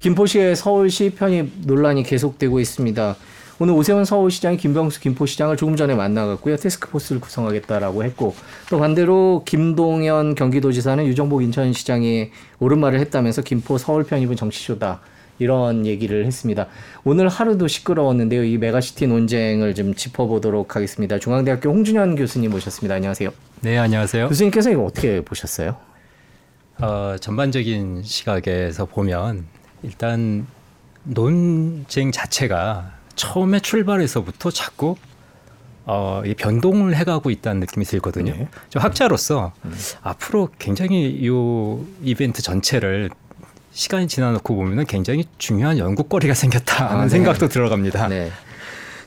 김포시의 서울시 편입 논란이 계속되고 있습니다. 오늘 오세훈 서울시장이 김병수 김포시장을 조금 전에 만나갔고요. 태스크포스를 구성하겠다라고 했고, 또 반대로 김동연 경기도지사는 유정복 인천시장이 옳은 말을 했다면서 김포 서울 편입은 정치쇼다, 이런 얘기를 했습니다. 오늘 하루도 시끄러웠는데요. 이 메가시티 논쟁을 좀 짚어보도록 하겠습니다. 중앙대학교 홍준현 교수님 모셨습니다. 안녕하세요. 네, 안녕하세요. 교수님께서 이거 어떻게 보셨어요? 전반적인 시각에서 보면 일단 논쟁 자체가 처음에 출발에서부터 자꾸 변동을 해가고 있다는 느낌이 들거든요. 네. 저 학자로서 앞으로 굉장히 이 이벤트 전체를 시간이 지나놓고 보면 굉장히 중요한 연구거리가 생겼다는 생각도 들어갑니다. 네.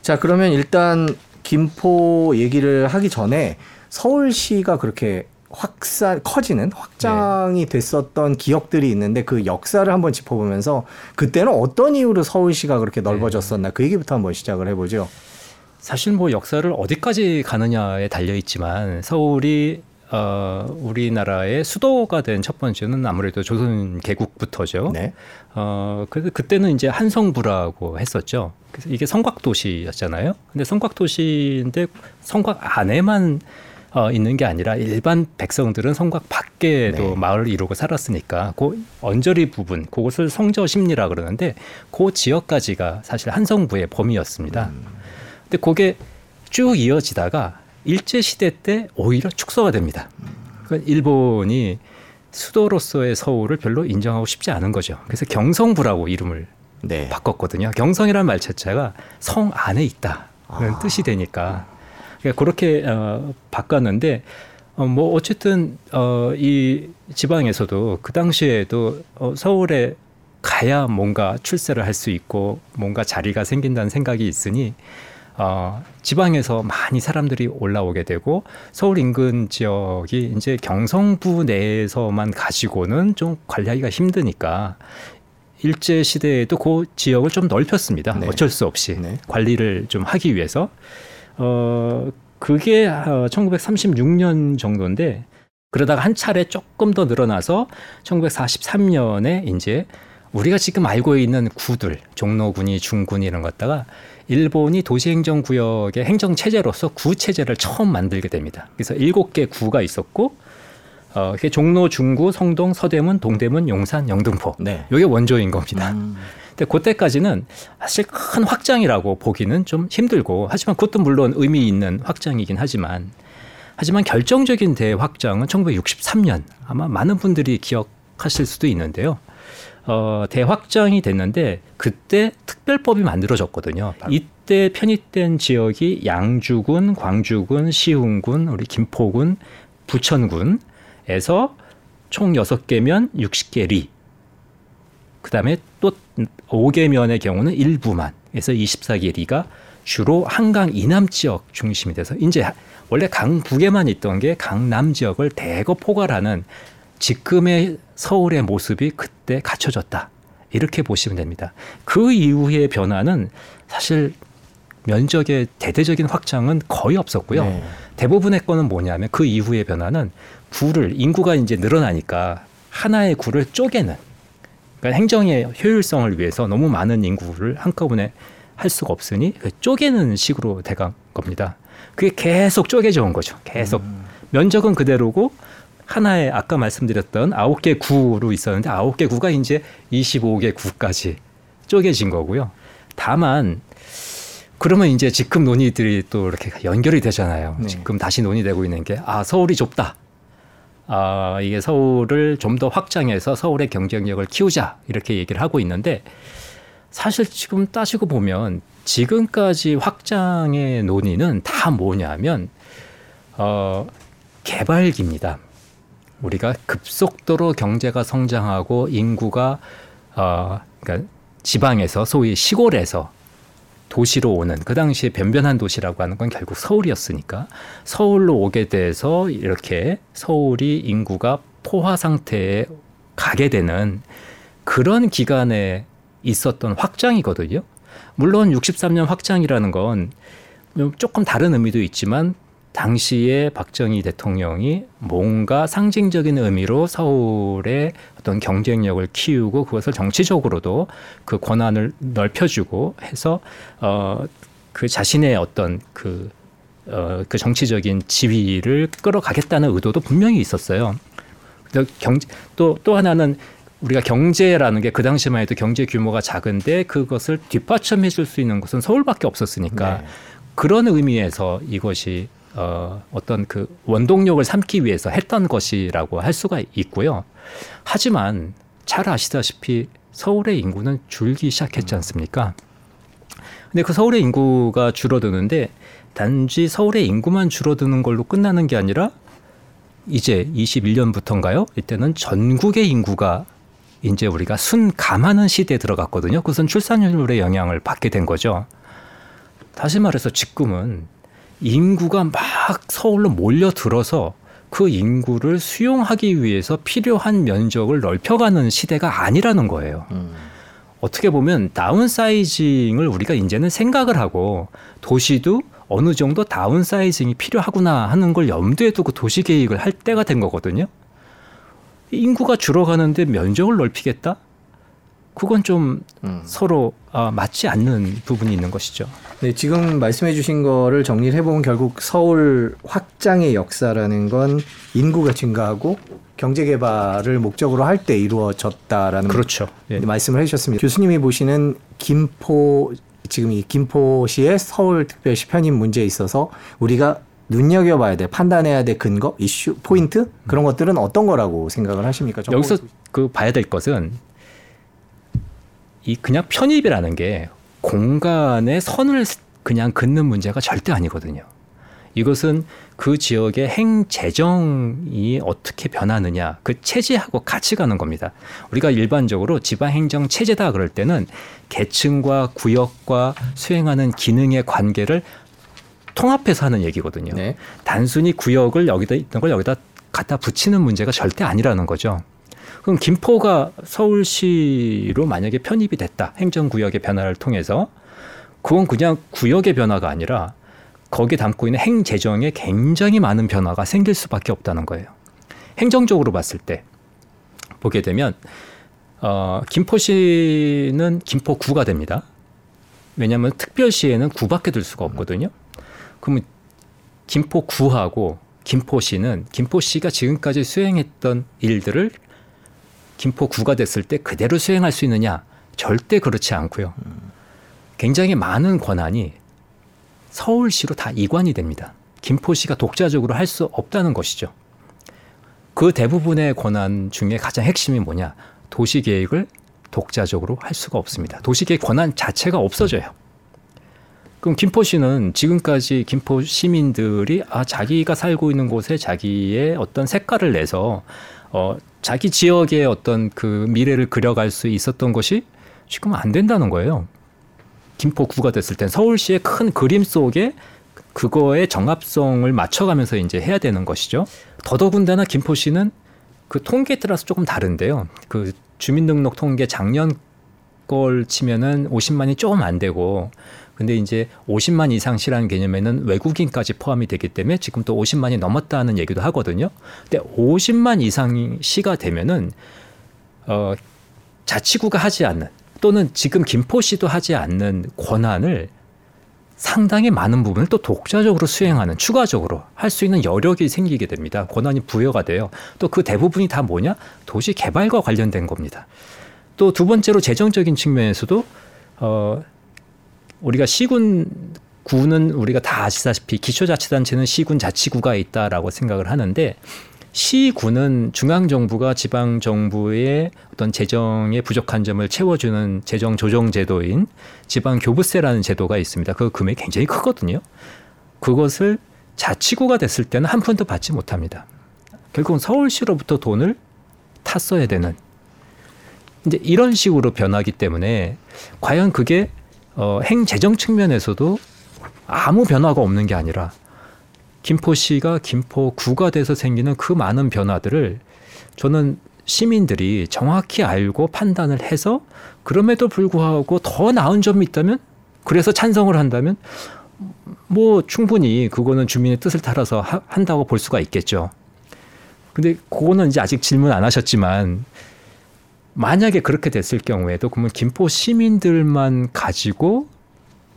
자, 그러면 일단 김포 얘기를 하기 전에 서울시가 그렇게 확장이 됐었던 기억들이 있는데, 그 역사를 한번 짚어보면서 그때는 어떤 이유로 서울시가 그렇게 넓어졌었나, 그 얘기부터 한번 시작을 해보죠. 사실 뭐 역사를 어디까지 가느냐에 달려있지만, 서울이 우리나라의 수도가 된 첫 번째는 아무래도 조선 개국부터죠. 네. 그래서 그때는 이제 한성부라고 했었죠. 그래서 이게 성곽도시였잖아요. 근데 성곽도시인데 성곽 안에만 있는 게 아니라 일반 백성들은 성곽 밖에도 마을을 이루고 살았으니까 그 언저리 부분, 그것을 성저심리라 그러는데 그 지역까지가 사실 한성부의 범위였습니다. 근데 그게 쭉 이어지다가 일제시대 때 오히려 축소가 됩니다. 그러니까 일본이 수도로서의 서울을 별로 인정하고 싶지 않은 거죠. 그래서 경성부라고 이름을 바꿨거든요. 경성이라는 말 자체가 성 안에 있다는 뜻이 되니까 그렇게 바꿨는데, 뭐 어쨌든 이 지방에서도 그 당시에도 서울에 가야 뭔가 출세를 할 수 있고 뭔가 자리가 생긴다는 생각이 있으니 지방에서 많이 사람들이 올라오게 되고, 서울 인근 지역이 이제 경성부 내에서만 가지고는 좀 관리하기가 힘드니까 일제시대에도 그 지역을 좀 넓혔습니다. 어쩔 수 없이 관리를 좀 하기 위해서. 그게 1936년 정도인데, 그러다가 한 차례 조금 더 늘어나서 1943년에 이제 우리가 지금 알고 있는 구들, 종로군이, 중군이 이런 것다가 일본이 도시행정구역의 행정체제로서 구체제를 처음 만들게 됩니다. 그래서 7개 구가 있었고, 그게 종로, 중구, 성동, 서대문, 동대문, 용산, 영등포. 이게 원조인 겁니다. 근데 그때까지는 사실 큰 확장이라고 보기는 좀 힘들고, 하지만 그것도 물론 의미 있는 확장이긴 하지만 결정적인 대확장은 1963년, 아마 많은 분들이 기억하실 수도 있는데요. 대확장이 됐는데 그때 특별법이 만들어졌거든요. 이때 편입된 지역이 양주군, 광주군, 시흥군, 우리 김포군, 부천군에서 총 6개면 60개 리, 그다음에 또 5개면의 경우는 일부만 해서 24개 리가 주로 한강 이남 지역 중심이 돼서, 이제 원래 강 북에만 있던 게 강남 지역을 대거 포괄하는 지금의 서울의 모습이 그때 갖춰졌다, 이렇게 보시면 됩니다. 그 이후의 변화는 사실 면적의 대대적인 확장은 거의 없었고요. 대부분의 거는 뭐냐면, 그 이후의 변화는 구를, 인구가 이제 늘어나니까 하나의 구를 쪼개는, 그러니까 행정의 효율성을 위해서 너무 많은 인구를 한꺼번에 할 수가 없으니 쪼개는 식으로 돼간 겁니다. 그게 계속 쪼개져 온 거죠. 계속 면적은 그대로고 하나의, 아까 말씀드렸던 9개 구로 있었는데 9개 구가 이제 25개 구까지 쪼개진 거고요. 다만 그러면 이제 지금 논의들이 또 이렇게 연결이 되잖아요. 지금 다시 논의되고 있는 게, 서울이 좁다, 이게 서울을 좀 더 확장해서 서울의 경쟁력을 키우자, 이렇게 얘기를 하고 있는데, 사실 지금 따지고 보면 지금까지 확장의 논의는 다 뭐냐면 개발기입니다. 우리가 급속도로 경제가 성장하고 인구가 그러니까 지방에서, 소위 시골에서 도시로 오는, 그 당시에 변변한 도시라고 하는 건 결국 서울이었으니까, 서울로 오게 돼서 이렇게 서울이 인구가 포화 상태에 가게 되는 그런 기간에 있었던 확장이거든요. 물론 63년 확장이라는 건 조금 다른 의미도 있지만 당시에 박정희 대통령이 뭔가 상징적인 의미로 서울의 어떤 경쟁력을 키우고 그것을 정치적으로도 그 권한을 넓혀주고 해서 그 자신의 어떤 그 정치적인 지위를 끌어가겠다는 의도도 분명히 있었어요. 또 하나는 우리가 경제라는 게 그 당시만 해도 경제 규모가 작은데 그것을 뒷받침해 줄 수 있는 곳은 서울밖에 없었으니까 네. 그런 의미에서 이것이 어떤 그 원동력을 삼기 위해서 했던 것이라고 할 수가 있고요. 하지만 잘 아시다시피 서울의 인구는 줄기 시작했지 않습니까? 근데 그 서울의 인구가 줄어드는데 단지 서울의 인구만 줄어드는 걸로 끝나는 게 아니라 이제 21년부터인가요? 이때는 전국의 인구가 이제 우리가 순 감하는 시대에 들어갔거든요. 그것은 출산율의 영향을 받게 된 거죠. 다시 말해서 지금은 인구가 막 서울로 몰려들어서 그 인구를 수용하기 위해서 필요한 면적을 넓혀가는 시대가 아니라는 거예요. 어떻게 보면 다운사이징을 우리가 이제는 생각을 하고 도시도 어느 정도 다운사이징이 필요하구나 하는 걸 염두에 두고 도시계획을 할 때가 된 거거든요. 인구가 줄어가는데 면적을 넓히겠다? 그건 좀 서로 맞지 않는 부분이 있는 것이죠. 네, 지금 말씀해 주신 거를 정리를 해보면 결국 서울 확장의 역사라는 건 인구가 증가하고 경제개발을 목적으로 할 때 이루어졌다라는 그렇죠. 예. 말씀을 해주셨습니다. 교수님이 보시는 지금 이 김포시의 서울특별시 편입 문제에 있어서 우리가 눈여겨봐야 될, 판단해야 될 근거, 이슈, 포인트 그런 것들은 어떤 거라고 생각을 하십니까? 여기서 그 봐야 될 것은 이 그냥 편입이라는 게 공간에 선을 그냥 긋는 문제가 절대 아니거든요. 이것은 그 지역의 행재정이 어떻게 변하느냐, 그 체제하고 같이 가는 겁니다. 우리가 일반적으로 지방행정 체제다 그럴 때는 계층과 구역과 수행하는 기능의 관계를 통합해서 하는 얘기거든요. 네. 단순히 구역을 여기다 있던 걸 여기다 갖다 붙이는 문제가 절대 아니라는 거죠. 그럼 김포가 서울시로 만약에 편입이 됐다. 행정구역의 변화를 통해서. 그건 그냥 구역의 변화가 아니라 거기에 담고 있는 행재정에 굉장히 많은 변화가 생길 수밖에 없다는 거예요. 행정적으로 봤을 때 보게 되면 김포시는 김포구가 됩니다. 왜냐하면 특별시에는 구밖에 들 수가 없거든요. 그러면 김포구하고 김포시는 김포시가 지금까지 수행했던 일들을 김포구가 됐을 때 그대로 수행할 수 있느냐? 절대 그렇지 않고요. 굉장히 많은 권한이 서울시로 다 이관이 됩니다. 김포시가 독자적으로 할 수 없다는 것이죠. 그 대부분의 권한 중에 가장 핵심이 뭐냐? 도시계획을 독자적으로 할 수가 없습니다. 도시계획 권한 자체가 없어져요. 그럼 김포시는 지금까지 김포 시민들이 자기가 살고 있는 곳에 자기의 어떤 색깔을 내서 자기 지역의 어떤 그 미래를 그려갈 수 있었던 것이 지금 안 된다는 거예요. 김포구가 됐을 땐 서울시의 큰 그림 속에 그거의 정합성을 맞춰가면서 이제 해야 되는 것이죠. 더더군다나 김포시는 그 통계에 따라서 조금 다른데요. 그 주민등록 통계 작년 걸 치면은 50만이 조금 안 되고, 근데 이제 50만 이상시라는 개념에는 외국인까지 포함이 되기 때문에 지금 또 50만이 넘었다는 얘기도 하거든요. 근데 50만 이상 시가 되면은 자치구가 하지 않는 또는 지금 김포시도 하지 않는 권한을 상당히 많은 부분을 또 독자적으로 수행하는, 추가적으로 할 수 있는 여력이 생기게 됩니다. 권한이 부여가 돼요. 또 그 대부분이 다 뭐냐? 도시 개발과 관련된 겁니다. 또 두 번째로 재정적인 측면에서도 우리가 시군구는 우리가 다 아시다시피 기초자치단체는 시군 자치구가 있다라고 생각을 하는데 시군은 중앙정부가 지방정부의 어떤 재정의 부족한 점을 채워주는 재정조정제도인 지방교부세라는 제도가 있습니다. 그 금액이 굉장히 크거든요. 그것을 자치구가 됐을 때는 한 푼도 받지 못합니다. 결국은 서울시로부터 돈을 타 써야 되는 이제 이런 식으로 변하기 때문에 과연 그게 행재정 측면에서도 아무 변화가 없는 게 아니라 김포시가 김포구가 돼서 생기는 그 많은 변화들을 저는 시민들이 정확히 알고 판단을 해서 그럼에도 불구하고 더 나은 점이 있다면, 그래서 찬성을 한다면 뭐 충분히 그거는 주민의 뜻을 따라서 한다고 볼 수가 있겠죠. 근데 그거는 이제 아직 질문 안 하셨지만 만약에 그렇게 됐을 경우에도 그러면 김포 시민들만 가지고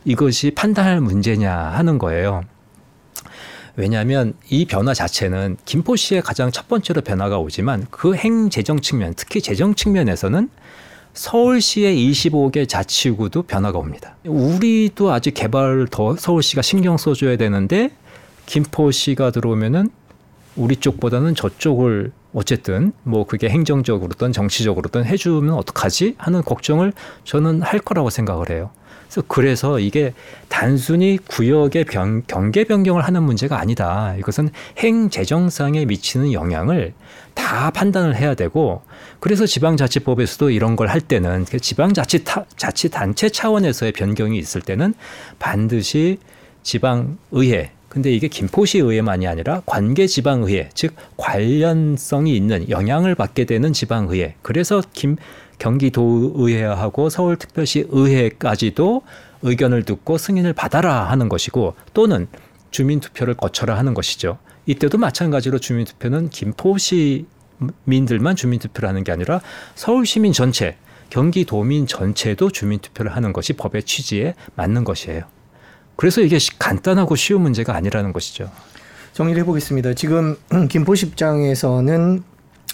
이것이 판단할 문제냐 하는 거예요. 왜냐하면 이 변화 자체는 김포시에 가장 첫 번째로 변화가 오지만 그 행재정 측면, 특히 재정 측면에서는 서울시의 25개 자치구도 변화가 옵니다. 우리도 아직 개발을 더 서울시가 신경 써줘야 되는데 김포시가 들어오면은 우리 쪽보다는 저쪽을 어쨌든 뭐 그게 행정적으로든 정치적으로든 해주면 어떡하지 하는 걱정을 저는 할 거라고 생각을 해요. 그래서 이게 단순히 구역의 경계 변경을 하는 문제가 아니다. 이것은 행재정상에 미치는 영향을 다 판단을 해야 되고, 그래서 지방자치법에서도 이런 걸 할 때는 지방자치단체 차원에서의 변경이 있을 때는 반드시 지방의회, 근데 이게 김포시의회만이 아니라 관계지방의회, 즉 관련성이 있는 영향을 받게 되는 지방의회, 그래서 경기도의회하고 서울특별시의회까지도 의견을 듣고 승인을 받아라 하는 것이고, 또는 주민투표를 거쳐라 하는 것이죠. 이때도 마찬가지로 주민투표는 김포시민들만 주민투표를 하는 게 아니라 서울시민 전체, 경기도민 전체도 주민투표를 하는 것이 법의 취지에 맞는 것이에요. 그래서 이게 간단하고 쉬운 문제가 아니라는 것이죠. 정리를 해보겠습니다. 지금 김포시 입장에서는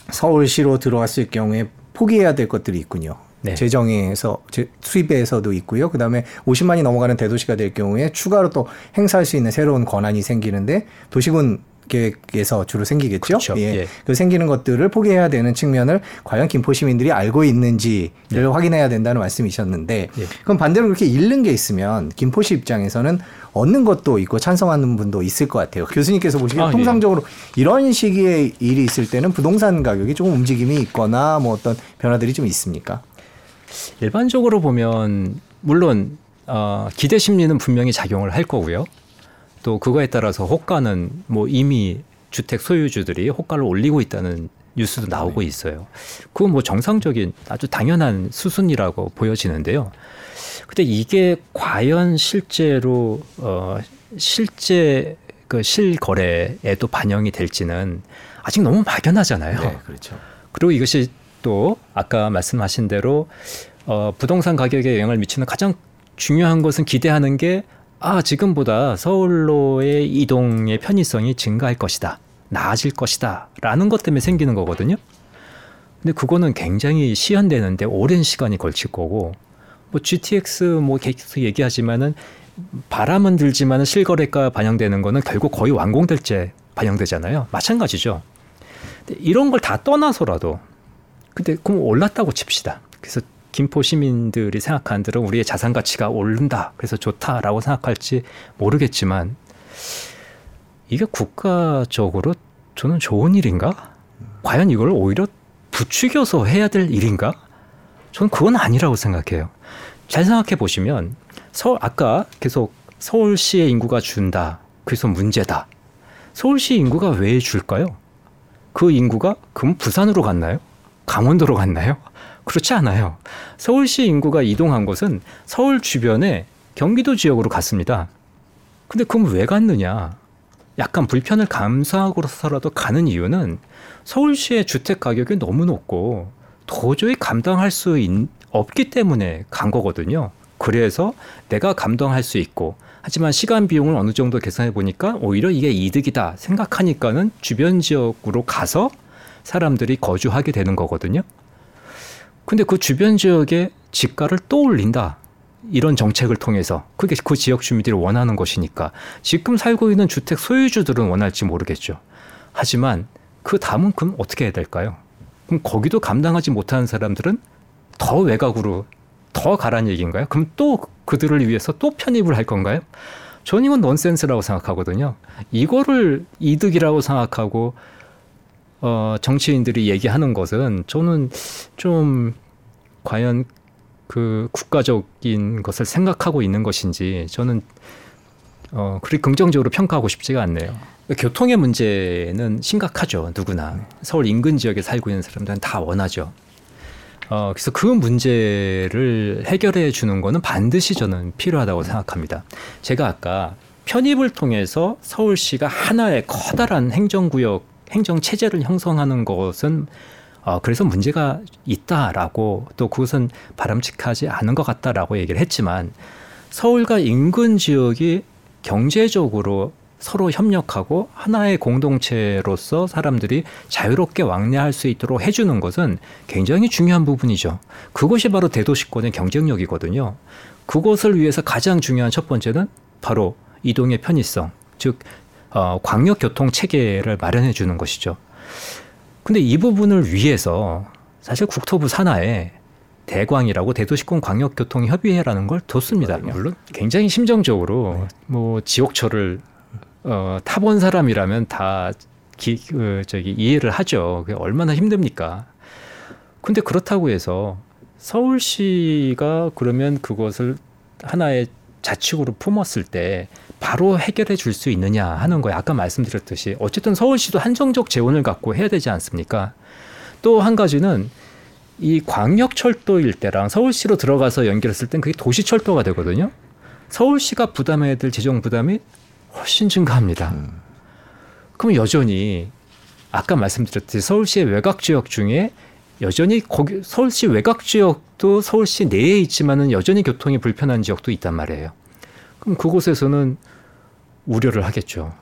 서울시로 들어왔을 경우에 포기해야 될 것들이 있군요. 네. 재정에서 수입에서도 있고요. 그다음에 50만이 넘어가는 대도시가 될 경우에 추가로 또 행사할 수 있는 새로운 권한이 생기는데 도시군 계획에서 주로 생기겠죠. 그렇죠. 예. 예. 그 생기는 것들을 포기해야 되는 측면을 과연 김포 시민들이 알고 있는지를 예. 확인해야 된다는 말씀이셨는데 예. 그럼 반대로 그렇게 잃는 게 있으면 김포시 입장에서는 얻는 것도 있고 찬성하는 분도 있을 것 같아요. 교수님께서 보시기에 통상적으로 예. 이런 시기에 일이 있을 때는 부동산 가격이 조금 움직임이 있거나 뭐 어떤 변화들이 좀 있습니까? 일반적으로 보면 물론 기대 심리는 분명히 작용을 할 거고요. 또 그거에 따라서 호가는 뭐 이미 주택 소유주들이 호가를 올리고 있다는 뉴스도 나오고 있어요. 그건 뭐 정상적인 아주 당연한 수순이라고 보여지는데요. 근데 이게 과연 실제로 실제 그 실거래에도 반영이 될지는 아직 너무 막연하잖아요. 네, 그렇죠. 그리고 이것이 또 아까 말씀하신 대로 부동산 가격에 영향을 미치는 가장 중요한 것은 기대하는 게 지금보다 서울로의 이동의 편의성이 증가할 것이다. 나아질 것이다. 라는 것 때문에 생기는 거거든요. 근데 그거는 굉장히 시연되는데 오랜 시간이 걸칠 거고, 뭐 GTX 뭐 계속 얘기하지만은 바람은 들지만은 실거래가 반영되는 거는 결국 거의 완공될 때 반영되잖아요. 마찬가지죠. 근데 이런 걸 다 떠나서라도, 근데 그럼 올랐다고 칩시다. 그래서 김포 시민들이 생각하는 대로 우리의 자산 가치가 오른다. 그래서 좋다라고 생각할지 모르겠지만 이게 국가적으로 저는 좋은 일인가? 과연 이걸 오히려 부추겨서 해야 될 일인가? 저는 그건 아니라고 생각해요. 잘 생각해 보시면 서울 아까 계속 서울시의 인구가 준다. 그래서 문제다. 서울시 인구가 왜 줄까요? 그 인구가 그럼 부산으로 갔나요? 강원도로 갔나요? 그렇지 않아요. 서울시 인구가 이동한 것은 서울 주변에 경기도 지역으로 갔습니다. 근데 그럼 왜 갔느냐? 약간 불편을 감수하고서라도 가는 이유는 서울시의 주택 가격이 너무 높고 도저히 감당할 수 없기 때문에 간 거거든요. 그래서 내가 감당할 수 있고, 하지만 시간 비용을 어느 정도 계산해 보니까 오히려 이게 이득이다 생각하니까는 주변 지역으로 가서 사람들이 거주하게 되는 거거든요. 근데 그 주변 지역의 집가를 또 올린다. 이런 정책을 통해서. 그게 그 지역 주민들이 원하는 것이니까. 지금 살고 있는 주택 소유주들은 원할지 모르겠죠. 하지만 그 다음은 그럼 어떻게 해야 될까요? 그럼 거기도 감당하지 못하는 사람들은 더 외곽으로 더 가란 얘기인가요? 그럼 또 그들을 위해서 또 편입을 할 건가요? 저는 이건 넌센스라고 생각하거든요. 이거를 이득이라고 생각하고 정치인들이 얘기하는 것은 저는 좀 과연 그 국가적인 것을 생각하고 있는 것인지 저는 그리 긍정적으로 평가하고 싶지가 않네요. 교통의 문제는 심각하죠. 누구나 서울 인근 지역에 살고 있는 사람들은 다 원하죠. 그래서 그 문제를 해결해 주는 거는 반드시 저는 필요하다고 생각합니다. 제가 아까 편입을 통해서 서울시가 하나의 커다란 행정구역, 행정체제를 형성하는 것은 그래서 문제가 있다라고, 또 그것은 바람직하지 않은 것 같다라고 얘기를 했지만, 서울과 인근 지역이 경제적으로 서로 협력하고 하나의 공동체로서 사람들이 자유롭게 왕래할 수 있도록 해주는 것은 굉장히 중요한 부분이죠. 그것이 바로 대도시권의 경쟁력이거든요. 그것을 위해서 가장 중요한 첫 번째는 바로 이동의 편의성, 즉 광역교통체계를 마련해 주는 것이죠. 근데 이 부분을 위해서 사실 국토부 산하에 대광이라고 대도시권 광역교통협의회라는 걸 뒀습니다. 물론 굉장히 심정적으로 뭐 지옥철을 타본 사람이라면 다 이해를 하죠. 그게 얼마나 힘듭니까? 근데 그렇다고 해서 서울시가 그러면 그것을 하나의 자치구로 품었을 때 바로 해결해 줄 수 있느냐 하는 거예요. 아까 말씀드렸듯이 어쨌든 서울시도 한정적 재원을 갖고 해야 되지 않습니까? 또 한 가지는 이 광역철도 일대랑 서울시로 들어가서 연결했을 땐 그게 도시철도가 되거든요. 서울시가 부담해야 될 재정 부담이 훨씬 증가합니다. 그럼 여전히 아까 말씀드렸듯이 서울시의 외곽지역 중에 여전히 거기 서울시 외곽지역도 서울시 내에 있지만은 여전히 교통이 불편한 지역도 있단 말이에요. 그럼 그곳에서는 우려를 하겠죠.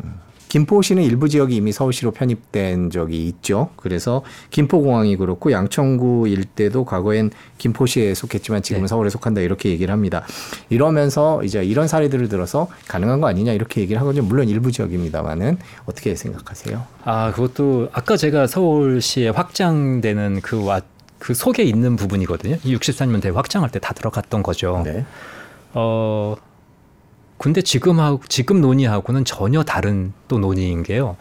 김포시는 일부 지역이 이미 서울시로 편입된 적이 있죠. 그래서 김포공항이 그렇고 양천구 일대도 과거엔 김포시에 속했지만 지금은 서울에 속한다, 이렇게 얘기를 합니다. 이러면서 이제 이런 사례들을 들어서 가능한 거 아니냐 이렇게 얘기를 하거든요. 물론 일부 지역입니다만은 어떻게 생각하세요? 아, 그것도 아까 제가 서울시에 확장되는 그 속에 있는 부분이거든요. 이 63년 대 확장할 때 다 들어갔던 거죠. 네. 근데 지금 논의하고는 전혀 다른 또 논의인 게요.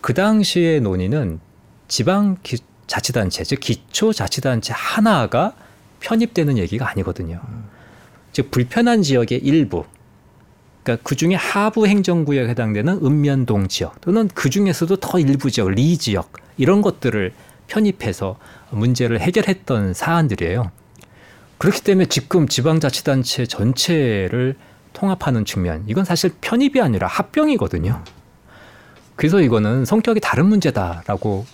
그 당시의 논의는 지방 자치단체, 즉 기초자치단체 하나가 편입되는 얘기가 아니거든요. 즉 불편한 지역의 일부, 그러니까 그중에 하부 행정구역에 해당되는 읍면동 지역 또는 그중에서도 더 일부 지역, 리 지역 이런 것들을 편입해서 문제를 해결했던 사안들이에요. 그렇기 때문에 지금 지방자치단체 전체를 통합하는 측면, 이건 사실 편입이 아니라 합병이거든요. 그래서 이거는 성격이 다른 문제다라고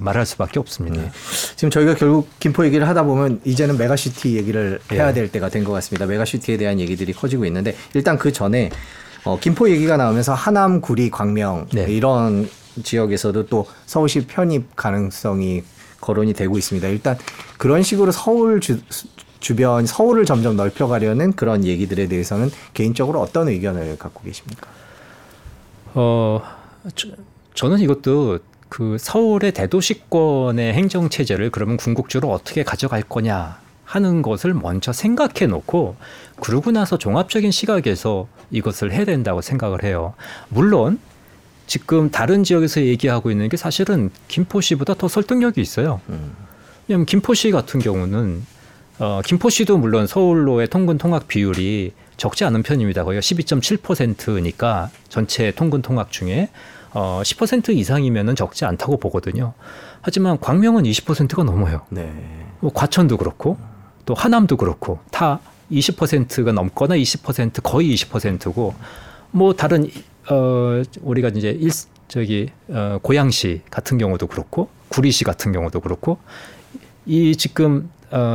말할 수밖에 없습니다. 네. 지금 저희가 결국 김포 얘기를 하다 보면 이제는 메가시티 얘기를 해야 될 때가 된 것 같습니다. 메가시티에 대한 얘기들이 커지고 있는데, 일단 그 전에 김포 얘기가 나오면서 하남, 구리, 광명 이런 지역에서도 또 서울시 편입 가능성이 거론이 되고 있습니다. 일단 그런 식으로 서울 주변 서울을 점점 넓혀가려는 그런 얘기들에 대해서는 개인적으로 어떤 의견을 갖고 계십니까? 저는 이것도 그 서울의 대도시권의 행정체제를 그러면 궁극적으로 어떻게 가져갈 거냐 하는 것을 먼저 생각해 놓고, 그러고 나서 종합적인 시각에서 이것을 해야 된다고 생각을 해요. 물론 지금 다른 지역에서 얘기하고 있는 게 사실은 김포시보다 더 설득력이 있어요. 왜냐하면 김포시 같은 경우는 김포시도 물론 서울로의 통근 통학 비율이 적지 않은 편입니다. 거의 12.7%니까 전체 통근 통학 중에 10% 이상이면은 적지 않다고 보거든요. 하지만 광명은 20%가 넘어요. 네. 과천도 그렇고 또 하남도 그렇고 다 20%가 넘거나 20% 거의 20%고, 뭐 다른 우리가 이제 고양시 같은 경우도 그렇고 구리시 같은 경우도 그렇고, 이 지금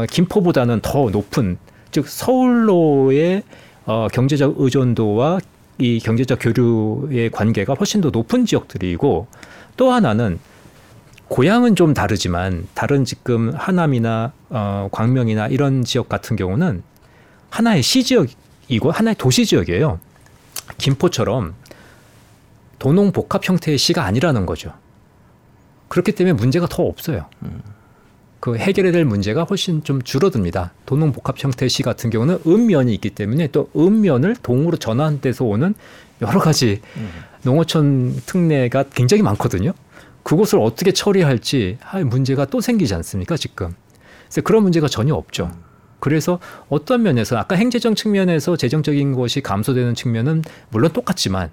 김포보다는 더 높은, 즉 서울로의 경제적 의존도와 이 경제적 교류의 관계가 훨씬 더 높은 지역들이고, 또 하나는 고향은 좀 다르지만 다른 지금 하남이나 광명이나 이런 지역 같은 경우는 하나의 시지역이고 하나의 도시지역이에요. 김포처럼 도농복합 형태의 시가 아니라는 거죠. 그렇기 때문에 문제가 더 없어요. 그 해결해야 될 문제가 훨씬 좀 줄어듭니다. 도농복합 형태의 시 같은 경우는 읍면이 있기 때문에 또 읍면을 동으로 전환돼서 오는 여러 가지 농어촌 특례가 굉장히 많거든요. 그것을 어떻게 처리할지 할 문제가 또 생기지 않습니까, 지금. 그래서 그런 문제가 전혀 없죠. 그래서 어떤 면에서 아까 행재정 측면에서 재정적인 것이 감소되는 측면은 물론 똑같지만,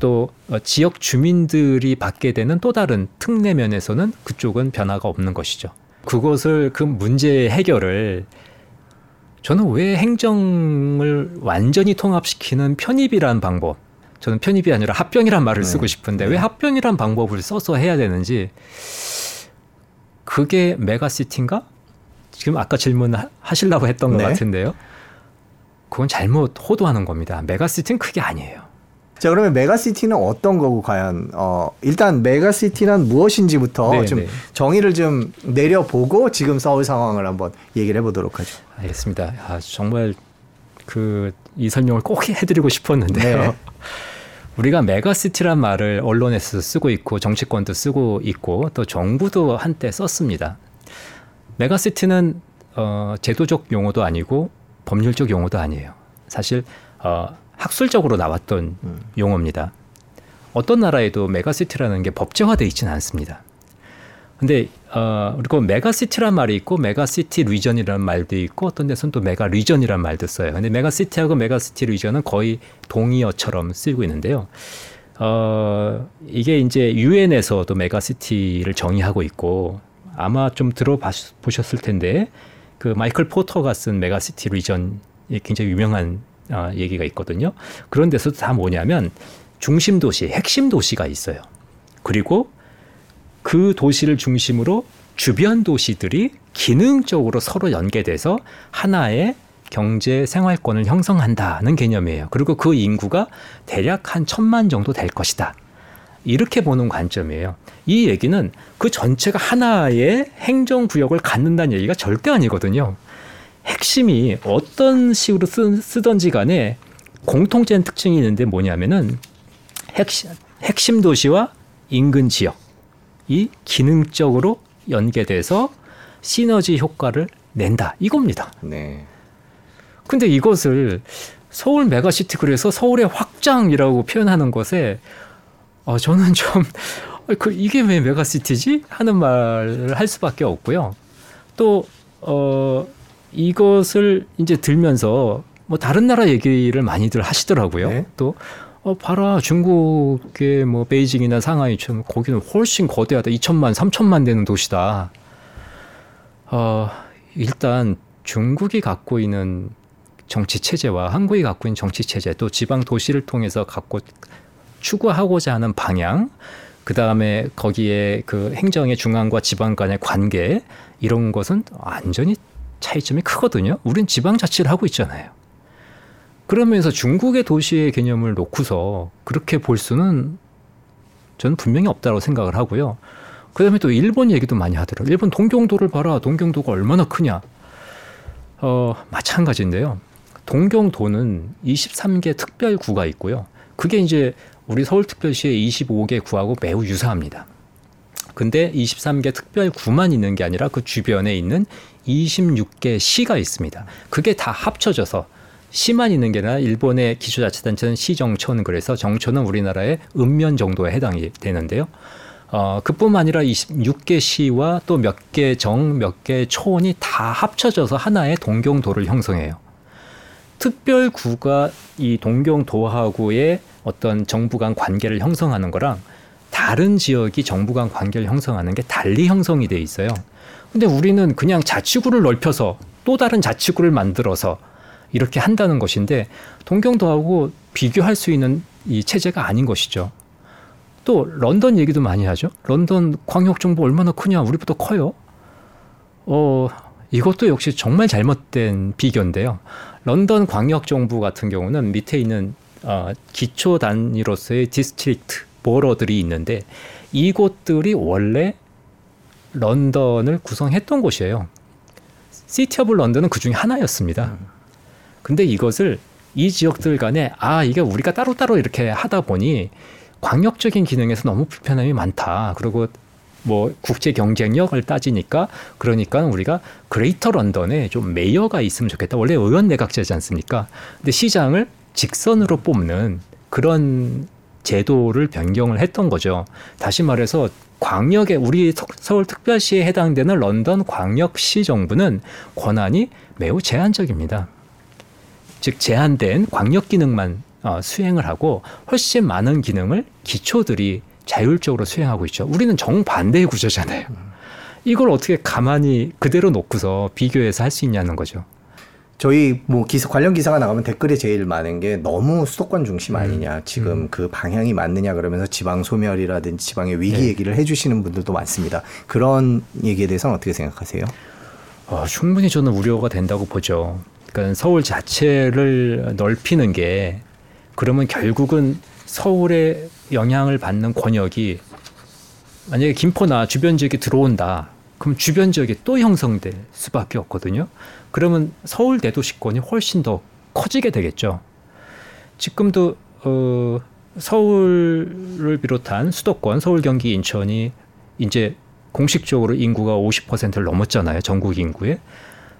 또 지역 주민들이 받게 되는 또 다른 특례 면에서는 그쪽은 변화가 없는 것이죠. 그것을 그 문제 해결을 저는 왜 행정을 완전히 통합시키는 편입이란 방법, 저는 편입이 아니라 합병이란 말을 쓰고 싶은데 왜 합병이란 방법을 써서 해야 되는지, 그게 메가시티인가? 지금 아까 질문하시려고 했던 것 같은데요. 그건 잘못 호도하는 겁니다. 메가시티는 그게 아니에요. 자, 그러면 메가시티는 어떤 거고 과연 일단 메가시티란 무엇인지부터 좀 정의를 좀 내려보고 지금 서울 상황을 한번 얘기를 해보도록 하죠. 알겠습니다. 아, 정말 이 설명을 꼭 해드리고 싶었는데요. 우리가 메가시티란 말을 언론에서 쓰고 있고 정치권도 쓰고 있고 또 정부도 한때 썼습니다. 메가시티는 제도적 용어도 아니고 법률적 용어도 아니에요. 사실 학술적으로 나왔던 용어입니다. 어떤 나라에도 메가시티라는 게 법제화되어 있지는 않습니다. 그런데 그리고 메가시티란 말이 있고 메가시티 리전이라는 말도 있고 어떤 데서는 또 메가 리전이라는 말도 써요. 근데 메가시티하고 메가시티 리전은 거의 동의어처럼 쓰이고 있는데요. 이게 이제 유엔에서도 메가시티를 정의하고 있고 아마 좀 들어보셨을 텐데 그 마이클 포터가 쓴 메가시티 리전이 굉장히 유명한 얘기가 있거든요. 그런 데서도 다 뭐냐면 중심 도시, 핵심 도시가 있어요. 그리고 그 도시를 중심으로 주변 도시들이 기능적으로 서로 연계돼서 하나의 경제 생활권을 형성한다는 개념이에요. 그리고 그 인구가 대략 한 1,000만 정도 될 것이다. 이렇게 보는 관점이에요. 이 얘기는 그 전체가 하나의 행정구역을 갖는다는 얘기가 절대 아니거든요. 핵심이 어떤 식으로 쓰던지 간에 공통적인 특징이 있는데 뭐냐면은 핵심 도시와 인근 지역이 기능적으로 연계돼서 시너지 효과를 낸다, 이겁니다. 네. 근데 이것을 서울 메가시티, 그래서 서울의 확장이라고 표현하는 것에 저는 좀 이게 왜 메가시티지? 하는 말을 할 수밖에 없고요. 또 이것을 이제 들면서 뭐 다른 나라 얘기를 많이들 하시더라고요. 또 봐라, 중국의 뭐 베이징이나 상하이처럼 거기는 훨씬 거대하다, 2천만, 3천만 되는 도시다. 일단 중국이 갖고 있는 정치 체제와 한국이 갖고 있는 정치 체제, 또 지방 도시를 통해서 갖고 추구하고자 하는 방향, 그 다음에 거기에 그 행정의 중앙과 지방 간의 관계, 이런 것은 완전히 차이점이 크거든요. 우린 지방자치를 하고 있잖아요. 그러면서 중국의 도시의 개념을 놓고서 그렇게 볼 수는 저는 분명히 없다고 생각을 하고요. 그 다음에 또 일본 얘기도 많이 하더라고요. 일본 동경도를 봐라. 동경도가 얼마나 크냐. 마찬가지인데요. 동경도는 23개 특별구가 있고요. 그게 이제 우리 서울특별시의 25개 구하고 매우 유사합니다. 근데 23개 특별구만 있는 게 아니라 그 주변에 있는 26개 시가 있습니다. 그게 다 합쳐져서 시만 있는 게 아니라 일본의 기초자치단체는 시정촌, 그래서 정촌은 우리나라의 읍면 정도에 해당이 되는데요. 그뿐만 아니라 26개 시와 또 몇 개 정, 몇 개 촌이 다 합쳐져서 하나의 동경도를 형성해요. 특별구가 이 동경도하고의 어떤 정부 간 관계를 형성하는 거랑 다른 지역이 정부 간 관계를 형성하는 게 달리 형성이 돼 있어요. 근데 우리는 그냥 자치구를 넓혀서 또 다른 자치구를 만들어서 이렇게 한다는 것인데 동경도하고 비교할 수 있는 이 체제가 아닌 것이죠. 또 런던 얘기도 많이 하죠. 런던 광역정부 얼마나 크냐, 우리보다 커요. 이것도 역시 정말 잘못된 비교인데요. 런던 광역정부 같은 경우는 밑에 있는 기초 단위로서의 디스트릭트, 보러들이 있는데 이곳들이 원래 런던을 구성했던 곳이에요. 시티 오브 런던은 그중에 하나였습니다. 근데 이것을 이 지역들 간에 이게 우리가 따로따로 이렇게 하다 보니 광역적인 기능에서 너무 불편함이 많다. 그리고 뭐 국제 경쟁력을 따지니까 그러니까 우리가 그레이터 런던에 좀 메이어가 있으면 좋겠다. 원래 의원 내각제지 않습니까? 근데 시장을 직선으로 뽑는 그런 제도를 변경을 했던 거죠. 다시 말해서 광역에 우리 서울특별시에 해당되는 런던 광역시 정부는 권한이 매우 제한적입니다. 즉 제한된 광역 기능만 수행을 하고 훨씬 많은 기능을 기초들이 자율적으로 수행하고 있죠. 우리는 정반대의 구조잖아요. 이걸 어떻게 가만히 그대로 놓고서 비교해서 할 수 있냐는 거죠. 저희 뭐 기사 관련 기사가 나가면 댓글이 제일 많은 게 너무 수도권 중심 아니냐, 지금 그 방향이 맞느냐 그러면서 지방 소멸이라든지 지방의 위기 얘기를 해주시는 분들도 많습니다. 그런 얘기에 대해서는 어떻게 생각하세요? 충분히 저는 우려가 된다고 보죠. 그러니까 서울 자체를 넓히는 게 그러면 결국은 서울에 영향을 받는 권역이 만약에 김포나 주변 지역에 들어온다. 그럼 주변 지역에 또 형성될 수밖에 없거든요. 그러면 서울 대도시권이 훨씬 더 커지게 되겠죠. 지금도 서울을 비롯한 수도권, 서울, 경기, 인천이 이제 공식적으로 인구가 50%를 넘었잖아요. 전국 인구에.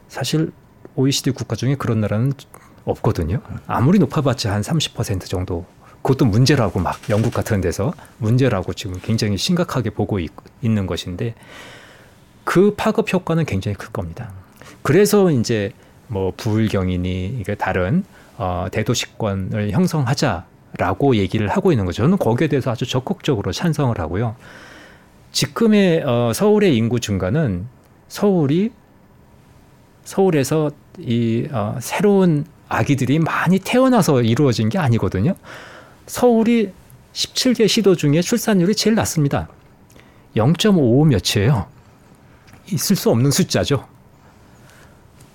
사실 OECD 국가 중에 그런 나라는 없거든요. 아무리 높아봤자 한 30% 정도. 그것도 문제라고 막 영국 같은 데서 문제라고 지금 굉장히 심각하게 보고 있는 것인데 그 파급 효과는 굉장히 클 겁니다. 그래서 이제 뭐 부울경이니 이게 다른 대도시권을 형성하자라고 얘기를 하고 있는 거죠. 저는 거기에 대해서 아주 적극적으로 찬성을 하고요. 지금의 서울의 인구 증가는 서울에서 이 새로운 아기들이 많이 태어나서 이루어진 게 아니거든요. 서울이 17개 시도 중에 출산율이 제일 낮습니다. 0.5 몇이에요. 있을 수 없는 숫자죠.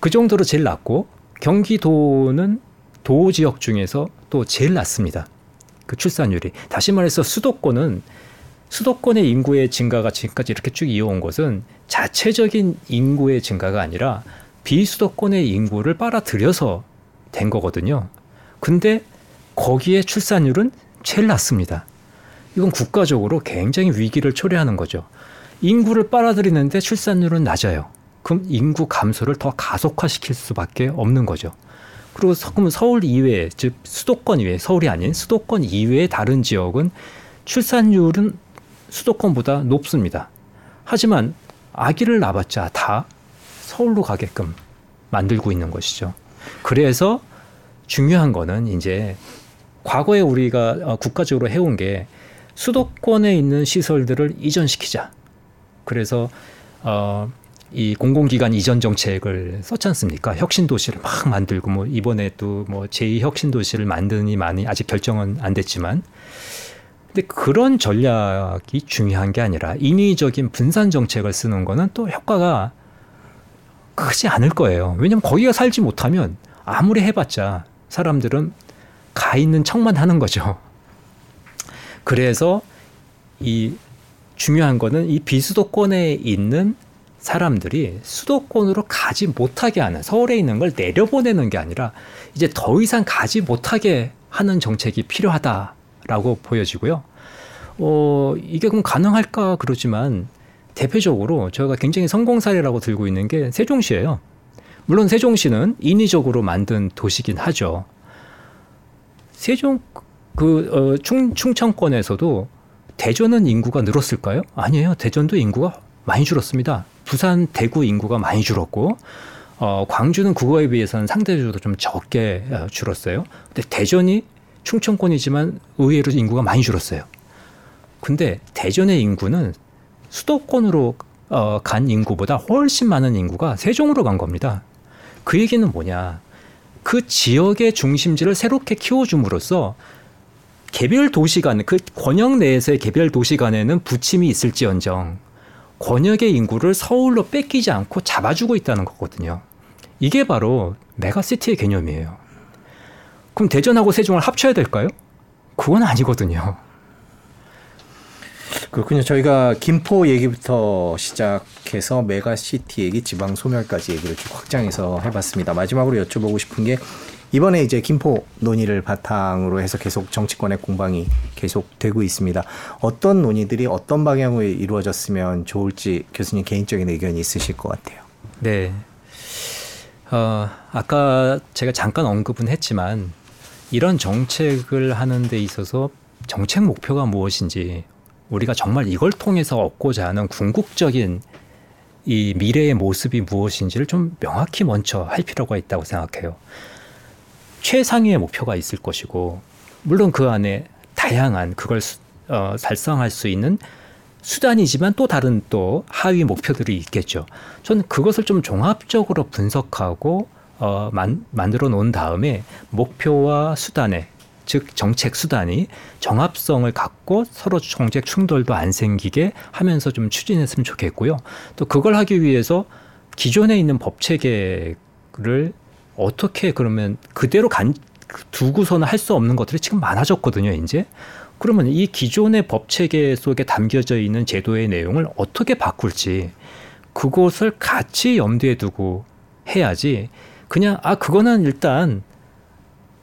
그 정도로 제일 낮고 경기도는 도 지역 중에서 또 제일 낮습니다. 그 출산율이. 다시 말해서 수도권의 인구의 증가가 지금까지 이렇게 쭉 이어온 것은 자체적인 인구의 증가가 아니라 비수도권의 인구를 빨아들여서 된 거거든요. 근데 거기에 출산율은 제일 낮습니다. 이건 국가적으로 굉장히 위기를 초래하는 거죠. 인구를 빨아들이는데 출산율은 낮아요. 그럼 인구 감소를 더 가속화시킬 수밖에 없는 거죠. 그리고 그럼 서울 이외에, 즉 수도권 이외에, 서울이 아닌 수도권 이외의 다른 지역은 출산율은 수도권보다 높습니다. 하지만 아기를 낳았자 다 서울로 가게끔 만들고 있는 것이죠. 그래서 중요한 거는 이제 과거에 우리가 국가적으로 해온 게 수도권에 있는 시설들을 이전시키자. 그래서 이 공공기관 이전 정책을 썼지 않습니까? 혁신도시를 막 만들고 뭐 이번에 또 뭐 제2혁신도시를 만드니 많이 아직 결정은 안 됐지만 근데 그런 전략이 중요한 게 아니라 인위적인 분산 정책을 쓰는 거는 또 효과가 크지 않을 거예요. 왜냐하면 거기가 살지 못하면 아무리 해봤자 사람들은 가 있는 척만 하는 거죠. 그래서 이 중요한 거는 이 비수도권에 있는 사람들이 수도권으로 가지 못하게 하는, 서울에 있는 걸 내려보내는 게 아니라 이제 더 이상 가지 못하게 하는 정책이 필요하다라고 보여지고요. 이게 그럼 가능할까 그러지만 대표적으로 저희가 굉장히 성공 사례라고 들고 있는 게 세종시예요. 물론 세종시는 인위적으로 만든 도시긴 하죠. 충청권에서도 대전은 인구가 늘었을까요? 아니에요. 대전도 인구가 많이 줄었습니다. 부산, 대구 인구가 많이 줄었고 광주는 그거에 비해서는 상대적으로 좀 적게 줄었어요. 근데 대전이 충청권이지만 의외로 인구가 많이 줄었어요. 근데 대전의 인구는 수도권으로 간 인구보다 훨씬 많은 인구가 세종으로 간 겁니다. 그 얘기는 뭐냐. 그 지역의 중심지를 새롭게 키워줌으로써 개별 도시 간, 그 권역 내에서의 개별 도시 간에는 부침이 있을지언정 권역의 인구를 서울로 뺏기지 않고 잡아주고 있다는 거거든요. 이게 바로 메가시티의 개념이에요. 그럼 대전하고 세종을 합쳐야 될까요? 그건 아니거든요. 그렇군요. 저희가 김포 얘기부터 시작해서 메가시티 얘기, 지방 소멸까지 얘기를 쭉 확장해서 해봤습니다. 마지막으로 여쭤보고 싶은 게 이번에 이제 김포 논의를 바탕으로 해서 계속 정치권의 공방이 계속되고 있습니다. 어떤 논의들이 어떤 방향으로 이루어졌으면 좋을지 교수님 개인적인 의견이 있으실 것 같아요. 네. 아까 제가 잠깐 언급은 했지만 이런 정책을 하는 데 있어서 정책 목표가 무엇인지 우리가 정말 이걸 통해서 얻고자 하는 궁극적인 이 미래의 모습이 무엇인지를 좀 명확히 먼저 할 필요가 있다고 생각해요. 최상위의 목표가 있을 것이고 물론 그 안에 다양한 그걸 달성할 수 있는 수단이지만 또 다른 또 하위 목표들이 있겠죠. 저는 그것을 좀 종합적으로 분석하고 만들어 놓은 다음에 목표와 수단의 즉 정책 수단이 정합성을 갖고 서로 정책 충돌도 안 생기게 하면서 좀 추진했으면 좋겠고요. 또 그걸 하기 위해서 기존에 있는 법 체계를 어떻게 그러면 그대로 두고서는 할 수 없는 것들이 지금 많아졌거든요, 이제. 그러면 이 기존의 법 체계 속에 담겨져 있는 제도의 내용을 어떻게 바꿀지 그것을 같이 염두에 두고 해야지 그냥 그거는 일단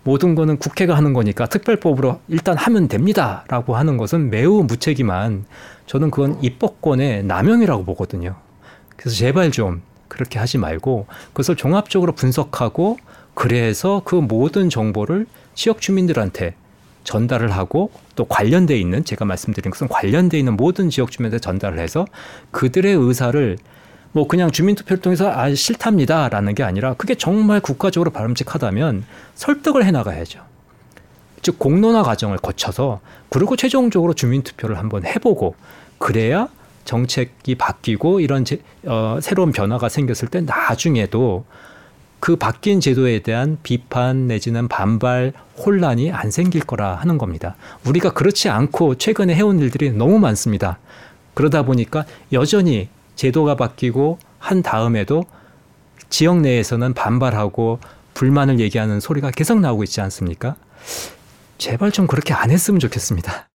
모든 거는 국회가 하는 거니까 특별법으로 일단 하면 됩니다라고 하는 것은 매우 무책임한 저는 그건 입법권의 남용이라고 보거든요. 그래서 제발 좀 그렇게 하지 말고 그것을 종합적으로 분석하고 그래서 그 모든 정보를 지역 주민들한테 전달을 하고 또 관련돼 있는 제가 말씀드린 것은 관련돼 있는 모든 지역 주민들한테 전달을 해서 그들의 의사를 뭐 그냥 주민투표를 통해서 싫답니다라는 게 아니라 그게 정말 국가적으로 바람직하다면 설득을 해나가야죠. 즉 공론화 과정을 거쳐서 그리고 최종적으로 주민투표를 한번 해보고 그래야 정책이 바뀌고 이런 새로운 변화가 생겼을 때 나중에도 그 바뀐 제도에 대한 비판 내지는 반발, 혼란이 안 생길 거라 하는 겁니다. 우리가 그렇지 않고 최근에 해온 일들이 너무 많습니다. 그러다 보니까 여전히 제도가 바뀌고 한 다음에도 지역 내에서는 반발하고 불만을 얘기하는 소리가 계속 나오고 있지 않습니까? 제발 좀 그렇게 안 했으면 좋겠습니다.